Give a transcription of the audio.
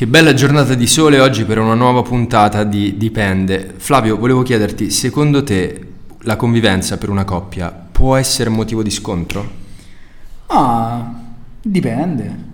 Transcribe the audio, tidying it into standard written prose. Che bella giornata di sole oggi per una nuova puntata di Dipende. Flavio, volevo chiederti, secondo te la convivenza per una coppia può essere motivo di scontro? Ah, dipende.